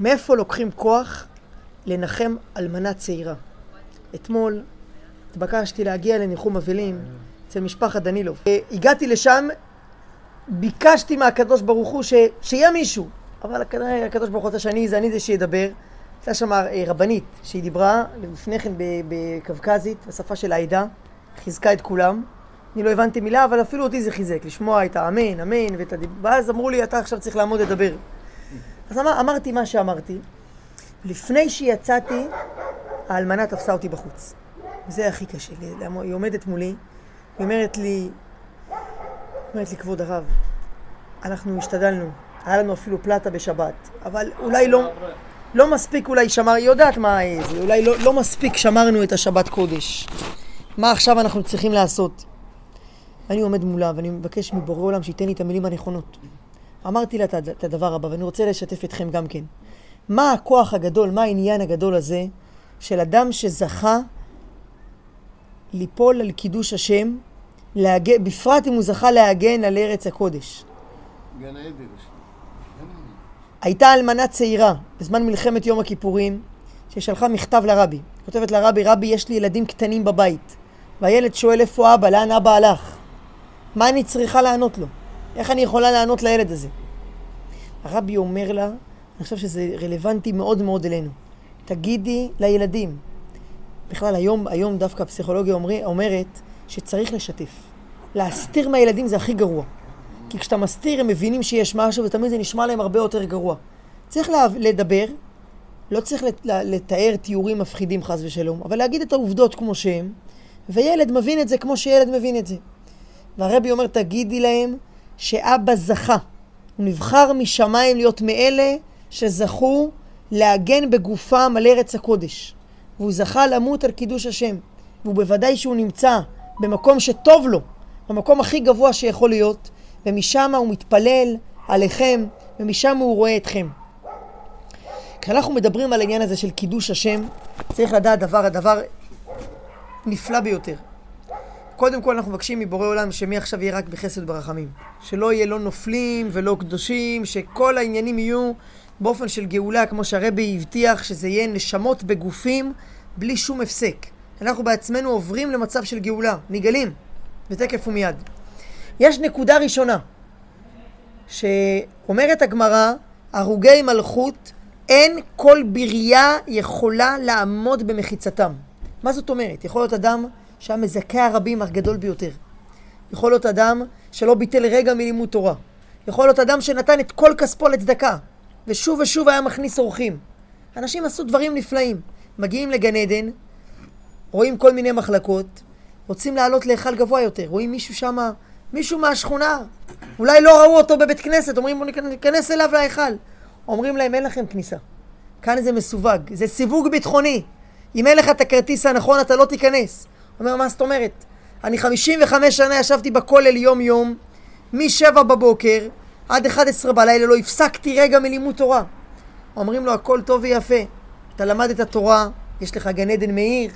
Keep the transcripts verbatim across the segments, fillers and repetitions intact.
מאיפה לוקחים כוח לנחם אלמנה צעירה? אתמול התבקשתי להגיע לניחום אבלים אצל משפחת דנילוב. הגעתי לשם, ביקשתי מהקדוש ברוך הוא ש... שיהיה מישהו, אבל הקדוש ברוך הוא רוצה שאני זה, אני זה שידבר. הייתה שם רבנית שהיא דיברה לפני כן בקווקזית, בשפה של העדה, חיזקה את כולם. אני לא הבנתי מילה, אבל אפילו אותי זה חיזק, לשמוע את האמן, אמן, ואת הדיב... ואז אמרו לי, אתה עכשיו צריך לעמוד לדבר. אז אמר, אמרתי מה שאמרתי. לפני שיצאתי, האלמנה תפסה אותי בחוץ. זה הכי קשה, היא עומדת מולי, היא אומרת לי, אומרת לי, כבוד הרב, אנחנו השתדלנו, היה לנו אפילו פלטה בשבת, אבל אולי לא, לא מספיק, אולי שמר, היא יודעת מה זה, אולי לא, לא מספיק שמרנו את השבת קודש. מה עכשיו אנחנו צריכים לעשות? אני עומד מולה ואני מבקש מבורא עולם שייתן לי את המילים הנכונות. אמרתי לה את הדבר הבא, ואני רוצה לשתף אתכם גם כן. מה הכוח הגדול, מה העניין הגדול הזה של אדם שזכה ליפול על קידוש השם, להג... בפרט אם הוא זכה להגן על ארץ הקודש. גן העדן. הייתה אלמנה צעירה בזמן מלחמת יום הכיפורים ששלחה מכתב לרבי. כותבת לרבי, רבי יש לי ילדים קטנים בבית. והילד שואל איפה אבא, לאן אבא הלך? מה אני צריכה לענות לו? איך אני יכולה לענות לילד הזה? הרבי אומר לה, אני חושב שזה רלוונטי מאוד מאוד אלינו. תגידי לילדים. בכלל היום, היום דווקא הפסיכולוגיה אומר, אומרת שצריך לשתף. להסתיר מהילדים זה הכי גרוע. כי כשאתה מסתיר הם מבינים שיש משהו ותמיד זה נשמע להם הרבה יותר גרוע. צריך לדבר, לא צריך לתאר תיאורים מפחידים חס ושלום, אבל להגיד את העובדות כמו שהם, וילד מבין את זה כמו שילד מבין את זה. והרבי אומר, תגידי להם שאבא זכה. הוא נבחר משמיים להיות מאלה שזכו להגן בגופם על ארץ הקודש. והוא זכה למות על קידוש השם. והוא בוודאי שהוא נמצא במקום שטוב לו, במקום הכי גבוה שיכול להיות, ומשם הוא מתפלל עליכם, ומשם הוא רואה אתכם. כשאנחנו מדברים על העניין הזה של קידוש השם, צריך לדעת דבר, הדבר נפלא ביותר. קודם כל אנחנו מבקשים מבורא עולם שמי עכשיו יהיה רק בחסד ברחמים. שלא יהיה לא נופלים ולא קדושים, שכל העניינים יהיו באופן של גאולה, כמו שהרבי הבטיח, שזה יהיה נשמות בגופים בלי שום הפסק. אנחנו בעצמנו עוברים למצב של גאולה, נגלים, בתקף ומיד. יש נקודה ראשונה, שאומרת הגמרא, הרוגי מלכות, אין כל ברייה יכולה לעמוד במחיצתם. מה זאת אומרת? יכול להיות אדם שהיה מזכה הרבים הגדול ביותר. יכול להיות אדם שלא ביטל רגע מלימוד תורה. יכול להיות אדם שנתן את כל כספו לצדקה, ושוב ושוב היה מכניס אורחים. אנשים עשו דברים נפלאים. מגיעים לגן עדן, רואים כל מיני מחלקות, רוצים לעלות להיכל גבוה יותר. רואים מישהו שמה, מישהו מהשכונה. אולי לא ראו אותו בבית כנסת, אומרים בוא ניכנס אליו להיכל. אומרים להם, אין לכם כניסה. כאן זה מסווג, זה סיווג ביטחוני. אם אין לך את הכרטיס הנכון, אתה לא תיכנס. אומר, מה זאת אומרת? אני חמישים וחמש שנה ישבתי בכולל יום יום, משבע בבוקר עד אחת עשרה בלילה, לא הפסקתי רגע מלימוד תורה. אומרים לו, הכל טוב ויפה. אתה למד את התורה, יש לך גן עדן מאיר,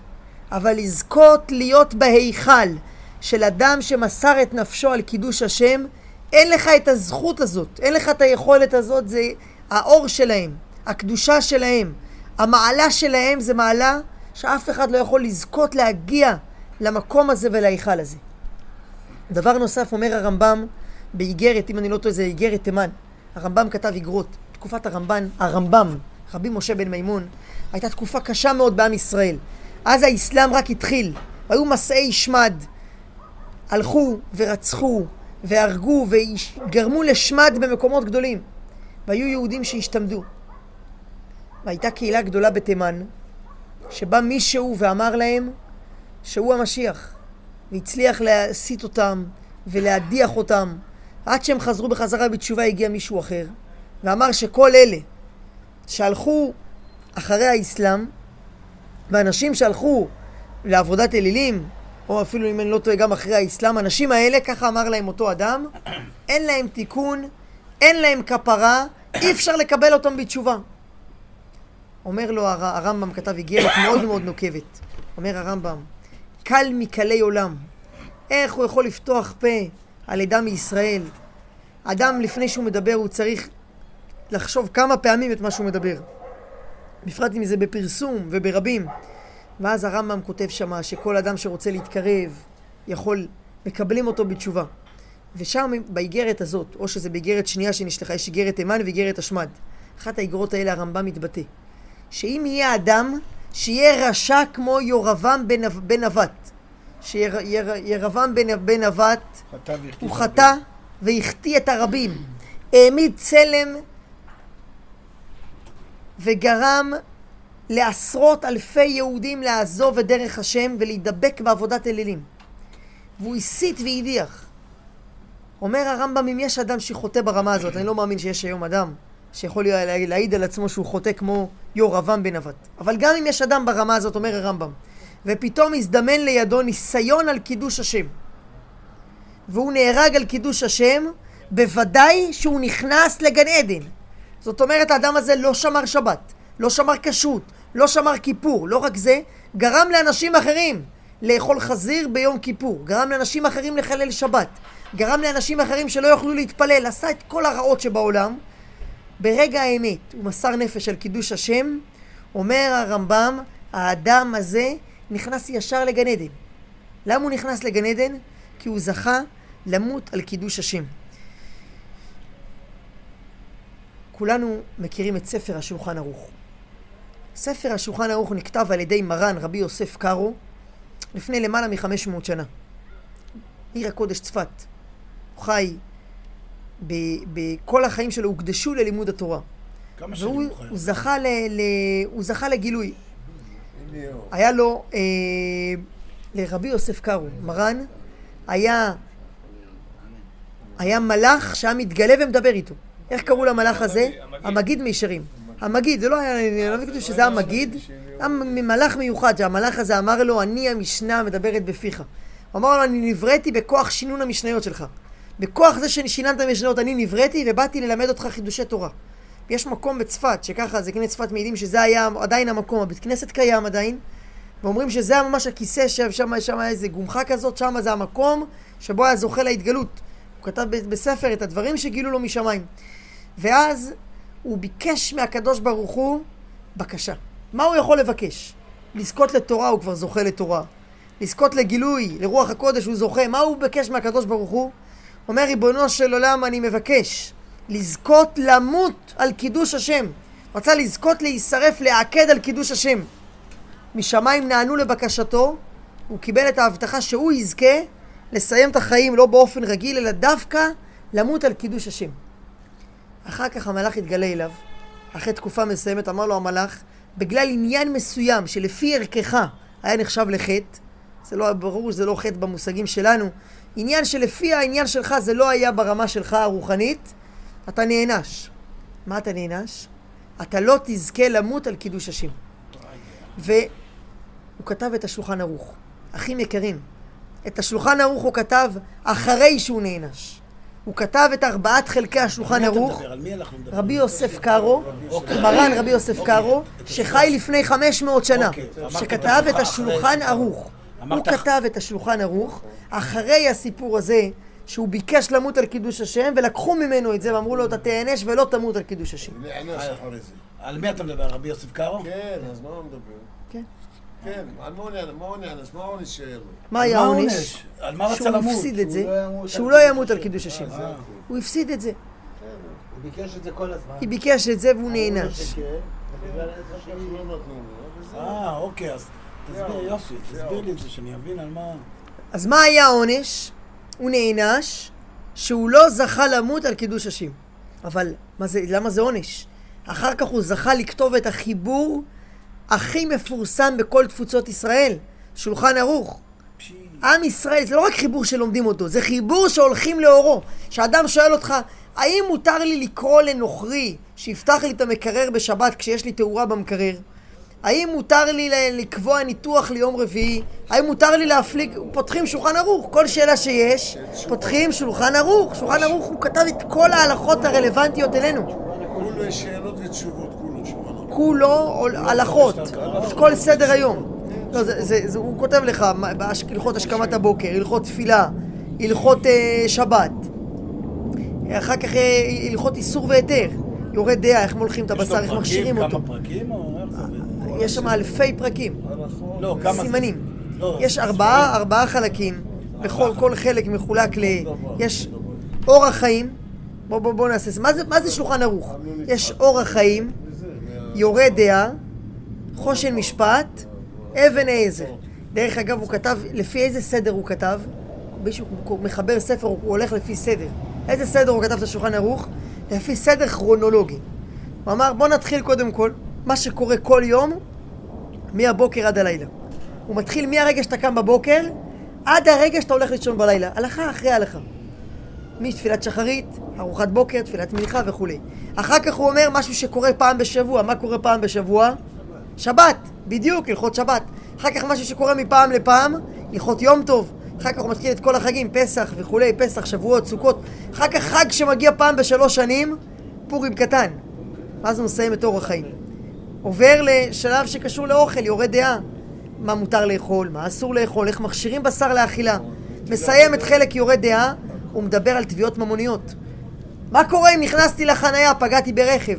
אבל לזכות להיות בהיכל של אדם שמסר את נפשו על קידוש השם, אין לך את הזכות הזאת, אין לך את היכולת הזאת, זה האור שלהם, הקדושה שלהם. המעלה שלהם זה מעלה שאף אחד לא יכול לזכות להגיע למקום הזה ולהיכל הזה. דבר נוסף אומר הרמב"ם באיגרת, אם אני לא טועה זה איגרת תימן. הרמב"ם כתב איגרות. תקופת הרמב"ן, הרמב"ם, רבי משה בן מימון, הייתה תקופה קשה מאוד בעם ישראל. אז האסלאם רק התחיל. היו מסעי שמד. הלכו ורצחו והרגו וגרמו לשמד במקומות גדולים. והיו יהודים שהשתמדו. והייתה קהילה גדולה בתימן, שבא מישהו ואמר להם שהוא המשיח, והצליח להסיט אותם ולהדיח אותם, עד שהם חזרו בחזרה בתשובה הגיע מישהו אחר, ואמר שכל אלה שהלכו אחרי האסלאם, ואנשים שהלכו לעבודת אלילים, או אפילו אם אני לא טועה גם אחרי האסלאם, אנשים האלה, ככה אמר להם אותו אדם, אין להם תיקון, אין להם כפרה, אי אפשר לקבל אותם בתשובה. אומר לו הרמב"ם, כתב איגרת מאוד מאוד נוקבת. אומר הרמב"ם, קל מקלי עולם. איך הוא יכול לפתוח פה על ידם מישראל? אדם לפני שהוא מדבר הוא צריך לחשוב כמה פעמים את מה שהוא מדבר. בפרט אם זה בפרסום וברבים. ואז הרמב"ם כותב שמה שכל אדם שרוצה להתקרב יכול, מקבלים אותו בתשובה. ושם באיגרת הזאת, או שזה באיגרת שנייה שנשלחה, יש איגרת אמן ואיגרת השמד. אחת האיגרות האלה הרמב"ם מתבטא. שאם יהיה אדם שיהיה רשע כמו ירבעם בן נבט, שירבעם בן נבט הוא חטא והחטיא את הרבים, העמיד צלם וגרם לעשרות אלפי יהודים לעזוב את דרך השם ולהידבק בעבודת אלילים, והוא הסית והדיח. אומר הרמב"ם, אם יש אדם שחוטא ברמה הזאת, אני לא מאמין שיש היום אדם שיכול להעיד על עצמו שהוא חוטא כמו ירבעם בן נבט. אבל גם אם יש אדם ברמה הזאת, אומר הרמב"ם, ופתאום הזדמן לידו ניסיון על קידוש השם, והוא נהרג על קידוש השם, בוודאי שהוא נכנס לגן עדן. זאת אומרת, האדם הזה לא שמר שבת, לא שמר כשרות, לא שמר כיפור. לא רק זה, גרם לאנשים אחרים לאכול חזיר ביום כיפור, גרם לאנשים אחרים לחלל שבת, גרם לאנשים אחרים שלא יוכלו להתפלל, עשה את כל הרעות שבעולם. ברגע האמת הוא מסר נפש על קידוש השם. אומר הרמב"ם, האדם הזה נכנס ישר לגן עדן. למה הוא נכנס לגן עדן? כי הוא זכה למות על קידוש השם. כולנו מכירים את ספר השולחן ערוך. ספר השולחן ערוך נכתב על ידי מרן רבי יוסף קארו לפני למעלה מ-חמש מאות שנה. עיר הקודש צפת. הוא חי בכל החיים שלו, הוקדשו ללימוד התורה. כמה שנים הוא חיים? זכה ל, ל, הוא זכה לגילוי. היה לו, אה, לרבי יוסף קארו, מרן, היה, היה מלאך שהיה מתגלה ומדבר איתו. איך קראו למלאך הזה? המגיד מישרים. המגיד, זה לא היה, אני לא יודע שזה המגיד, היה מלאך מיוחד, שהמלאך הזה אמר לו, אני המשנה מדברת בפיך. הוא אמר לו, אני נבראתי בכוח שינון המשניות שלך. בכוח זה ששיננת המשניות, אני נבראתי ובאתי ללמד אותך חידושי תורה. יש מקום בצפת, שככה, זה כנראה צפת מעידים שזה היה עדיין המקום, הבית כנסת קיים עדיין, ואומרים שזה היה ממש הכיסא, שם היה איזה גומחה כזאת, שם זה המקום שבו היה זוכה להתגלות. הוא כתב בספר את הדברים שגילו לו משמיים. ואז הוא ביקש מהקדוש ברוך הוא בקשה. מה הוא יכול לבקש? לזכות לתורה, הוא כבר זוכה לתורה. לזכות לגילוי, לרוח הקודש, הוא זוכה. מה הוא ביקש מהקדוש ברוך הוא? אומר, ריבונו של עולם, אני מבקש לזכות למות על קידוש השם. רצה לזכות להישרף, להעקד על קידוש השם. משמיים נענו לבקשתו, הוא קיבל את ההבטחה שהוא יזכה לסיים את החיים לא באופן רגיל, אלא דווקא למות על קידוש השם. אחר כך המלאך התגלה אליו, אחרי תקופה מסיימת, אמר לו המלאך, בגלל עניין מסוים שלפי ערכך היה נחשב לחטא, זה לא ברור, זה לא חטא במושגים שלנו, עניין שלפי העניין שלך זה לא היה ברמה שלך הרוחנית, אתה נענש. מה אתה נענש? אתה לא תזכה למות על קידוש השם. והוא כתב את השולחן ערוך. אחים יקרים, את השולחן ערוך הוא כתב אחרי שהוא נענש. הוא כתב את ארבעת חלקי השולחן ערוך, רבי יוסף קארו, מרן רבי יוסף קארו, שחי לפני חמש מאות שנה, שכתב את השולחן ערוך. הוא כתב את השולחן ערוך אחרי הסיפור הזה שהוא ביקש למות על קידוש השם, ולקחו ממנו את זה ואמרו לו, אתה תענש ולא תמות על קידוש השם. על מי אתה מדבר? רבי יוסף קארו? כן, אז מה הוא מדבר? כן. כן, על מה עונש? מה העונש שיהיה לו? מה היה העונש? על מה רצה למות? שהוא הפסיד את זה, שהוא לא ימות על קידוש השם. הוא הפסיד את זה. הוא ביקש את זה כל הזמן. הוא ביקש את זה והוא נענש. אה, אוקיי, אז תסביר יוסי, תסביר לי את זה שאני אבין על מה... אז מה היה העונש? הוא נענש שהוא לא זכה למות על קידוש השם. אבל למה זה עונש? אחר כך הוא זכה לכתוב את החיבור הכי מפורסם בכל תפוצות ישראל, שולחן ערוך. פשיט. עם ישראל, זה לא רק חיבור שלומדים אותו, זה חיבור שהולכים לאורו. שאדם שואל אותך, האם מותר לי לקרוא לנוכרי שיפתח לי את המקרר בשבת כשיש לי תאורה במקרר? האם מותר לי לקבוע ניתוח ליום רביעי? האם מותר לי להפליג? פותחים שולחן ערוך. כל שאלה שיש, פותחים שולחן ערוך. שולחן ערוך הוא כתב את כל ההלכות הרלוונטיות אלינו. כולו יש שאלות ותשובות, כולו שולחן ערוך. כולו הלכות, את כל סדר היום. הוא כותב לך הלכות השכמת הבוקר, הלכות תפילה, הלכות שבת. אחר כך הלכות איסור והיתר. יורה דעה, איך מולכים את הבשר, איך מכשירים אותו. יש לו פרקים, כמה פרקים או איך זה עובד? יש שם אלפי פרקים, סימנים. יש ארבעה, ארבעה חלקים, כל חלק מחולק ל... יש אורח חיים, בואו נעשה, מה זה שולחן ערוך? יש אורח חיים, יורה דעה, חושן משפט, אבן העזר. דרך אגב, הוא כתב, לפי איזה סדר הוא כתב? מישהו מחבר ספר, הוא הולך לפי סדר. איזה סדר הוא כתב את השולחן ערוך? לפי סדר כרונולוגי. הוא אמר, בוא נתחיל קודם כל, מה שקורה כל יום, מהבוקר עד הלילה. הוא מתחיל מהרגע שאתה קם בבוקר, עד הרגע שאתה הולך לישון בלילה. הלכה אחרי הלכה. מתפילת שחרית, ארוחת בוקר, תפילת מנחה וכו'. אחר כך הוא אומר משהו שקורה פעם בשבוע. מה קורה פעם בשבוע? שבת, בדיוק, הלכות שבת. אחר כך משהו שקורה מפעם לפעם, הלכות יום טוב. אחר כך הוא מתחיל את כל החגים, פסח וכולי, פסח, שבועות, סוכות. אחר כך חג שמגיע פעם בשלוש שנים, פורים קטן. אז הוא מסיים את אורח חיים. עובר לשלב שקשור לאוכל, יורד דעה. מה מותר לאכול, מה אסור לאכול, איך מכשירים בשר לאכילה. מסיים את חלק יורד דעה, הוא מדבר על תביעות ממוניות. מה קורה אם נכנסתי לחנייה, פגעתי ברכב?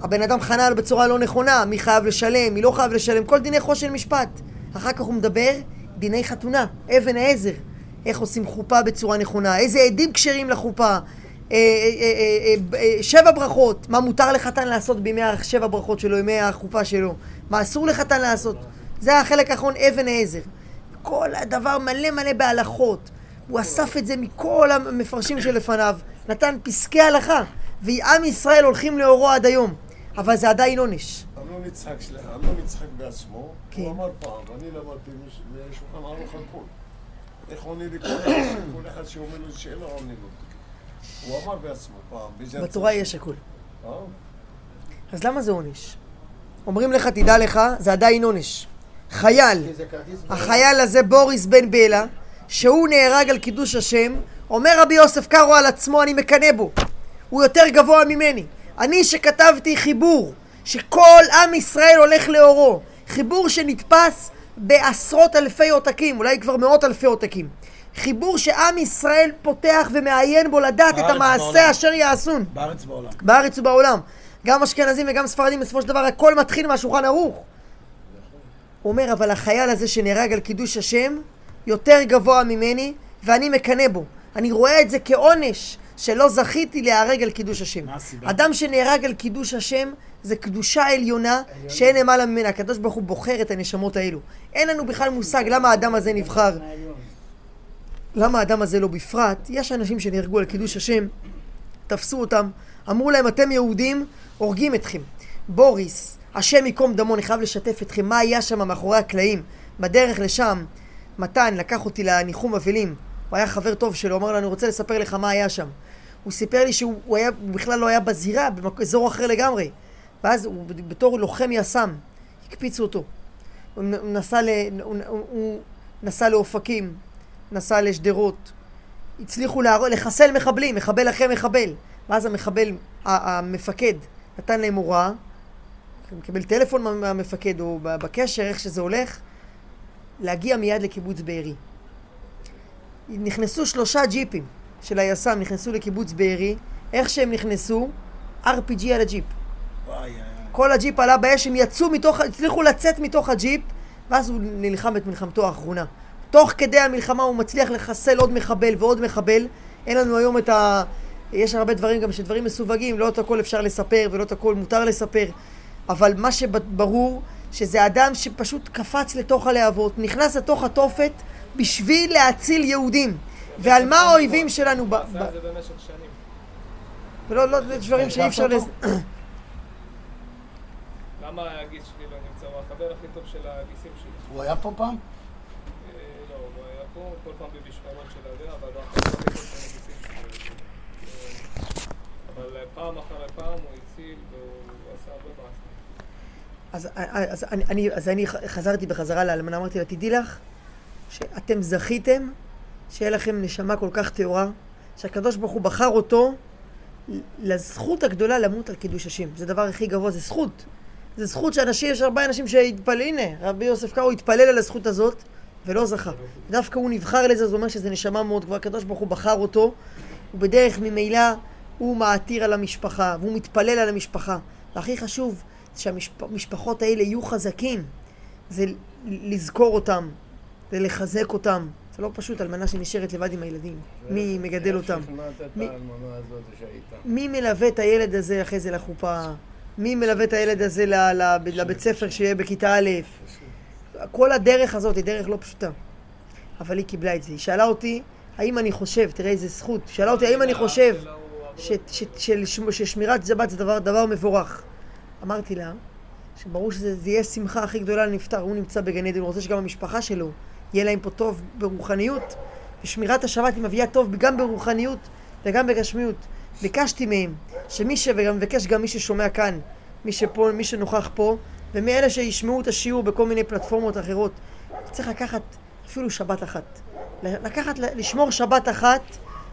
הבן אדם חנה בצורה לא נכונה, מי חייב לשלם, מי לא חייב לשלם, כל דיני חושן משפט. אחר כך הוא מדבר דיני חתונה, אבן העזר, איך עושים חופה בצורה נכונה, איזה עדים קשרים לחופה, שבע ברכות, מה מותר לחתן לעשות בימי שבע ברכות שלו, ימי החופה שלו, מה אסור לחתן לעשות. זה החלק האחרון, אבן העזר. כל הדבר מלא מלא בהלכות. הוא אסף את זה מכל המפרשים שלפניו, נתן פסקי הלכה, ועם ישראל הולכים לאורו עד היום. אבל זה עדיין עונש. אמנון יצחק שלך, אמנון יצחק בעצמו, הוא אמר פעם, אני למדתי משולחן ערוך על כול. איך עונים לי כל אחד שאומר לו שאלה עונים לו. הוא אמר בעצמו פעם. בתורה יש הכול. אז למה זה עונש? אומרים לך, תדע לך, זה עדיין עונש. חייל, החייל הזה בוריס בן בלה, שהוא נהרג על קידוש השם, אומר רבי יוסף קרו על עצמו, אני מקנה בו. הוא יותר גבוה ממני. אני שכתבתי חיבור שכל עם ישראל הולך לאורו, חיבור שנתפס בעשרות אלפי עותקים, אולי כבר מאות אלפי עותקים, חיבור שעם ישראל פותח ומעיין בו לדעת את המעשה בעולם. אשר יעשון בארץ ובעולם, בארץ ובעולם, גם אשכנזים וגם ספרדים, בסופו של דבר הכל מתחיל מהשולחן ערוך. הוא אומר, אבל החייל הזה שנהרג על קידוש השם יותר גבוה ממני ואני מקנה בו. אני רואה את זה כעונש שלא זכיתי להיהרג על קידוש השם. אדם שנהרג על קידוש השם, זה קדושה עליונה שאין למעלה ממנה. הקדוש ברוך הוא בוחר את הנשמות האלו. אין לנו בכלל מושג למה האדם הזה נבחר, למה האדם הזה לא בפרט. יש אנשים שנהרגו על קידוש השם, תפסו אותם, אמרו להם, אתם יהודים, הורגים אתכם. בוריס, השם יקום דמו, אני חייב לשתף אתכם מה היה שם מאחורי הקלעים. בדרך לשם, מתן לקח אותי לניחום אבלים. הוא היה חבר טוב שלו, אמר לו, אני רוצה לספר לך מה היה שם. הוא סיפר לי שהוא היה, בכלל לא היה בזירה, באזור אחר לגמרי. ואז הוא בתור לוחם יס"מ, הקפיצו אותו. הוא נסע, ל, הוא, הוא נסע לאופקים, נסע לשדרות. הצליחו לחסל מחבלים, מחבל אחרי מחבל. ואז המחבל, המפקד, נתן להם הוראה. הוא מקבל טלפון מהמפקד, או בקשר, איך שזה הולך, להגיע מיד לקיבוץ בארי. נכנסו שלושה ג'יפים של היס"מ, נכנסו לקיבוץ בארי. איך שהם נכנסו, אר פי ג'י על הג'יפ. וואי, כל הג'יפ עלה באש, הם יצאו מתוך, הצליחו לצאת מתוך הג'יפ, ואז הוא נלחם את מלחמתו האחרונה. תוך כדי המלחמה הוא מצליח לחסל עוד מחבל ועוד מחבל. אין לנו היום את ה... יש הרבה דברים גם שדברים מסווגים, לא את הכל אפשר לספר ולא את הכל מותר לספר. אבל מה שברור, שזה אדם שפשוט קפץ לתוך הלהבות, נכנס לתוך התופת, בשביל להציל יהודים. ועל מה האויבים שלנו... הוא עשה את זה במשך שנים. ולא, לא, דברים שאי אפשר לזה... למה הגיס שלי לא נמצא? הוא החבר הכי טוב של הגיסים שלי. הוא היה פה פעם? לא, הוא היה פה כל פעם במשמרות של הדעה, אבל הוא החבר הכי טוב של הגיסים שלי. אבל פעם אחרי פעם הוא הציל והוא עשה הרבה מעשים. אז אני חזרתי בחזרה לאלמנה, אמרתי לה, תדעי לך, שאתם זכיתם שיהיה לכם נשמה כל כך טהורה, שהקדוש ברוך הוא בחר אותו לזכות הגדולה למות על קידוש השם. זה דבר הכי גבוה, זה זכות. זה זכות שאנשים, יש הרבה אנשים שהתפלל, הנה, רבי יוסף קאו התפלל על הזכות הזאת ולא זכה. דווקא הוא נבחר לזה, זה אומר שזה נשמה מאוד גבוה, הקדוש ברוך הוא בחר אותו, ובדרך ממילא הוא מעתיר על המשפחה, והוא מתפלל על המשפחה. והכי חשוב, שהמשפחות האלה יהיו חזקים. זה לזכור אותם, זה לחזק אותם. זה לא פשוט אלמנה שנשארת לבד עם הילדים. מי מגדל אותם? מי מלווה את הילד הזה אחרי זה לחופה? מי מלווה את הילד הזה לבית ספר שיהיה בכיתה א'? כל הדרך הזאת היא דרך לא פשוטה. אבל היא קיבלה את זה. היא שאלה אותי, האם אני חושב, תראה איזה זכות, שאלה אותי, האם אני חושב ששמירת שבת זה דבר מבורך. אמרתי לה, שברור שזה יהיה שמחה הכי גדולה לנפטר, הוא נמצא בגן עדן, הוא רוצה שגם המשפחה שלו יהיה להם פה טוב ברוחניות, ושמירת השבת היא מביאה טוב גם ברוחניות וגם בגשמיות. ביקשתי מהם, שמי ש... וגם מבקש גם מי ששומע כאן, מי שפה, מי שנוכח פה, ומאלה שישמעו את השיעור בכל מיני פלטפורמות אחרות, צריך לקחת אפילו שבת אחת. לקחת, לשמור שבת אחת,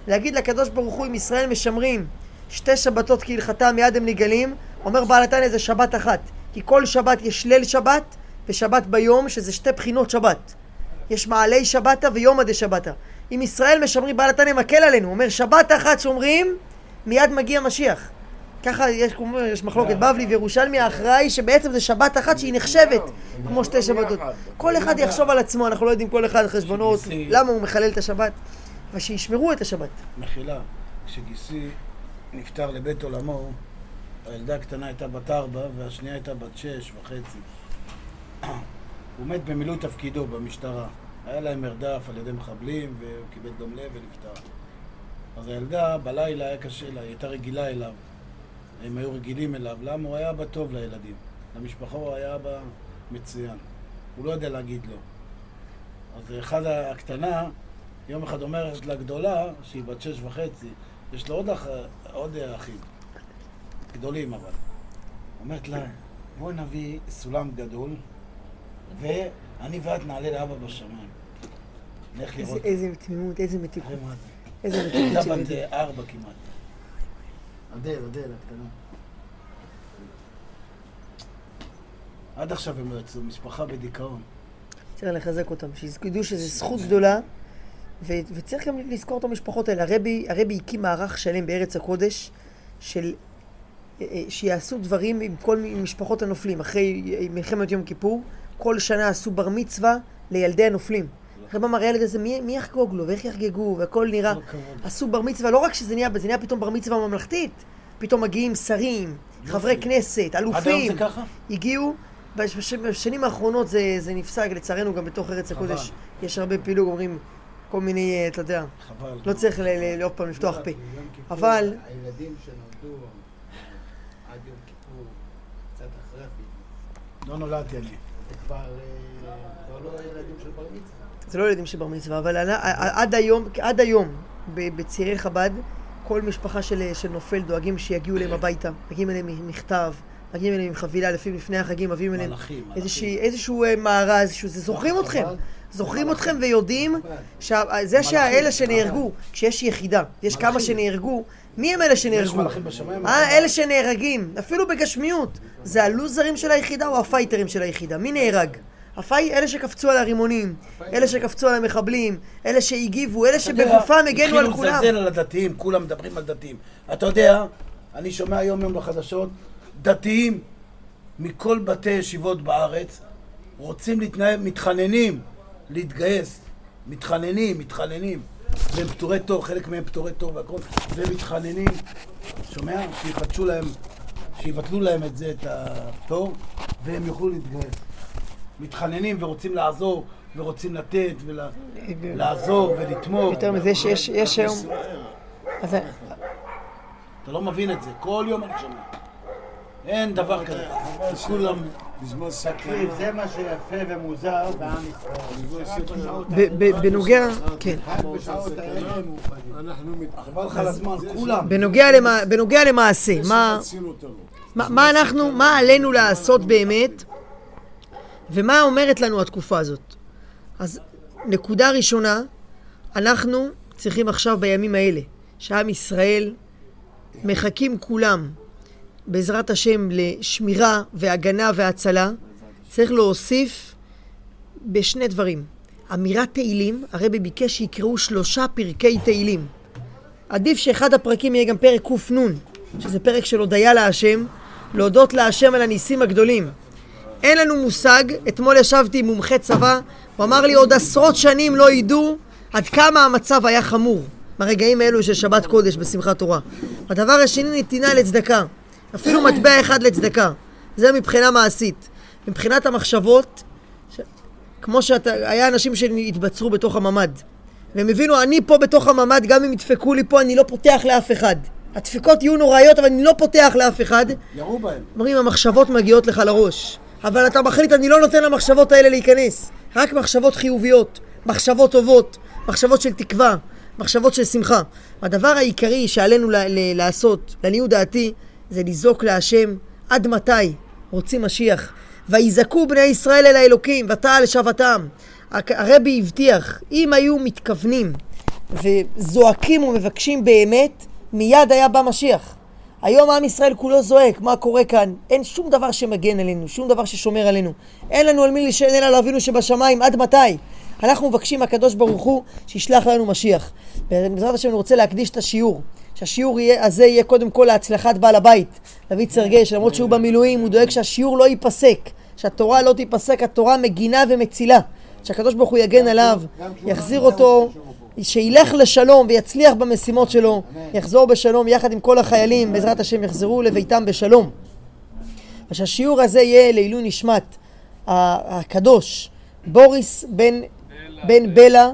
להגיד לקדוש ברוך הוא, אם ישראל משמרים שתי שבתות כהלכתה מיד הם נגלים, אומר בעל התניא זה שבת אחת, כי כל שבת יש ליל שבת ושבת ביום, שזה שתי בחינות שבת. יש מעלי שבתה ויום עדי שבתה. אם ישראל משמרים, בעל התניא מקל עלינו, אומר שבת אחת שאומרים, מיד מגיע משיח. ככה יש, יש מחלוקת בבלי וירושלמי, האחראי שבעצם זה שבת אחת שהיא נחשבת כמו שתי שבתות. כל אחד יחשוב על עצמו, אנחנו לא יודעים כל אחד חשבונות, למה הוא מחלל את השבת, ושישמרו את השבת. מחילה, כשגיסי נפטר לבית עולמו, הילדה הקטנה הייתה בת ארבע והשנייה הייתה בת שש וחצי. הוא מת במילוי תפקידו במשטרה. היה להם מרדף על ידי מחבלים והוא קיבל דום לב ונפטר. אז הילדה בלילה היה קשה לה, היא הייתה רגילה אליו. הם היו רגילים אליו. למה? הוא היה אבא טוב לילדים. למשפחה הוא היה אבא מצוין. הוא לא יודע להגיד לו. אז אחד הקטנה, יום אחד אומרת לגדולה, שהיא בת שש וחצי, יש לו עוד, אח... עוד אחים, גדולים אבל. אומרת לה, בוא נביא סולם גדול, ואני ואת נעלה לאבא בשמיים. נלך לראות. איזה מתמימות, איזה מתיקות. איזה מתיקות של ידי. בת ארבע כמעט. עדל, עדל, הקטנה. עד עכשיו הם יצאו, משפחה בדיכאון. צריך לחזק אותם, שידעו שזו זכות גדולה, וצריך גם לזכור את המשפחות האלה. הרבי הקים מערך שלם בארץ הקודש, שיעשו דברים עם כל משפחות הנופלים. אחרי מלחמת יום כיפור, כל שנה עשו בר מצווה לילדי הנופלים. הרב אמר, הילד הזה, מי יחגוג לו ואיך יחגגו, והכל נראה. עשו בר מצווה, לא רק שזה נהיה, זה נהיה פתאום בר מצווה ממלכתית. פתאום מגיעים שרים, חברי כנסת, אלופים. עד היום זה ככה? הגיעו, בשנים האחרונות זה נפסק, לצערנו גם בתוך ארץ הקודש. יש הרבה פילוג, אומרים, כל מיני, אתה יודע, לא צריך לאף פעם לפתוח פה. אבל... הילדים שנולדו עד יום כיפור, קצת אחרי הפיל. לא נולדתי אני. זה כבר לא ילדים של בר מצווה. זה לא ילדים שבר מצווה, אבל עד היום, עד היום, בצירי חב"ד, כל משפחה של נופל דואגים שיגיעו אליהם הביתה, מגיעים אליהם מכתב, מגיעים אליהם עם חבילה, לפני החגים, מביאים אליהם איזשהו מארז, זוכרים אתכם, זוכרים אתכם ויודעים שזה שהאלה שנהרגו, כשיש יחידה, יש כמה שנהרגו, מי הם אלה שנהרגו? אלה שנהרגים, אפילו בגשמיות, זה הלוזרים של היחידה או הפייטרים של היחידה, מי נהרג? אלה שקפצו על הרימונים, אלה שקפצו על המחבלים, אלה שהגיבו, אלה שבגופם הגנו על כולם. התחילו לזלזל על הדתיים, כולם מדברים על דתיים. אתה יודע, אני שומע היום יום בחדשות, דתיים מכל בתי ישיבות בארץ רוצים להתנהל, מתחננים להתגייס, מתחננים, מתחננים. והם פטורי תור, חלק מהם פטורי תור והכל, והם מתחננים, שומע? שיחדשו להם, שיבטלו להם את זה, את הפטור, והם יוכלו להתגייס. מתחננים ורוצים לעזור ורוצים לתת ולעזור ולתמוך. יותר מזה שיש היום... אתה לא מבין את זה, כל יום אני שומע. אין דבר כזה. כולם... תקריב, זה מה שיפה ומוזר בעם ישראל. בנוגע... כן. חבל לך לזמן, כולם. בנוגע למעשה, מה אנחנו, מה עלינו לעשות באמת? ומה אומרת לנו התקופה הזאת? אז נקודה ראשונה, אנחנו צריכים עכשיו בימים האלה, שעם ישראל מחכים כולם, בעזרת השם, לשמירה והגנה והצלה, צריך להוסיף בשני דברים. אמירת תהילים, הרבי ביקש שיקראו שלושה פרקי תהילים. עדיף שאחד הפרקים יהיה גם פרק קוף נון, שזה פרק של הודיה להשם, להודות להשם על הניסים הגדולים. אין לנו מושג, אתמול ישבתי עם מומחה צבא, הוא אמר לי עוד עשרות שנים לא ידעו עד כמה המצב היה חמור ברגעים האלו של שבת קודש בשמחת תורה. הדבר השני, נתינה לצדקה, אפילו מטבע אחד לצדקה, זה מבחינה מעשית. מבחינת המחשבות, ש... כמו שהיה אנשים שהתבצרו בתוך הממד, והם הבינו, אני פה בתוך הממד, גם אם ידפקו לי פה, אני לא פותח לאף אחד. הדפיקות יהיו נוראיות, אבל אני לא פותח לאף אחד. ירו בהם. אומרים, המחשבות מגיעות לך לראש. אבל אתה מחליט, אני לא נותן למחשבות האלה להיכנס. רק מחשבות חיוביות, מחשבות טובות, מחשבות של תקווה, מחשבות של שמחה. הדבר העיקרי שעלינו ל- ל- לעשות, לעניות דעתי, זה לזעוק להשם, עד מתי רוצים משיח. ויזעקו בני ישראל אל האלוקים, ותעל שבתם. הרבי הבטיח, אם היו מתכוונים וזועקים ומבקשים באמת, מיד היה בא משיח. היום עם ישראל כולו זועק, מה קורה כאן? אין שום דבר שמגן עלינו, שום דבר ששומר עלינו. אין לנו על מי לשען אלא אבינו שבשמיים, עד מתי? אנחנו מבקשים הקדוש ברוך הוא שישלח לנו משיח. בעזרת השם אני רוצה להקדיש את השיעור. שהשיעור הזה יהיה קודם כל להצלחת בעל הבית. לוי צרגש, למרות שהוא במילואים, הוא דואג שהשיעור לא ייפסק. שהתורה לא תיפסק, התורה מגינה ומצילה. שהקדוש ברוך הוא יגן עליו, יחזיר אותו, שילך לשלום ויצליח במשימות שלו, יחזור בשלום יחד עם כל החיילים, בעזרת השם יחזרו לביתם בשלום. ושהשיעור הזה יהיה לעילוי נשמת הקדוש, בוריס בן בלה,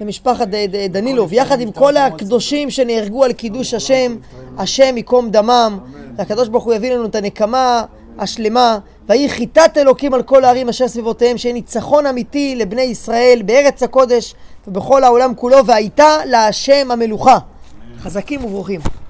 למשפחת דנילוב, יחד עם כל הקדושים שנהרגו על קידוש השם, השם יקום דמם, והקדוש ברוך הוא יביא לנו את הנקמה השלמה, והיא חיטת אלוקים על כל הערים אשר סביבותיהם, שיהיה ניצחון אמיתי לבני ישראל בארץ הקודש ובכל העולם כולו, והייתה להשם המלוכה. חזקים וברוכים.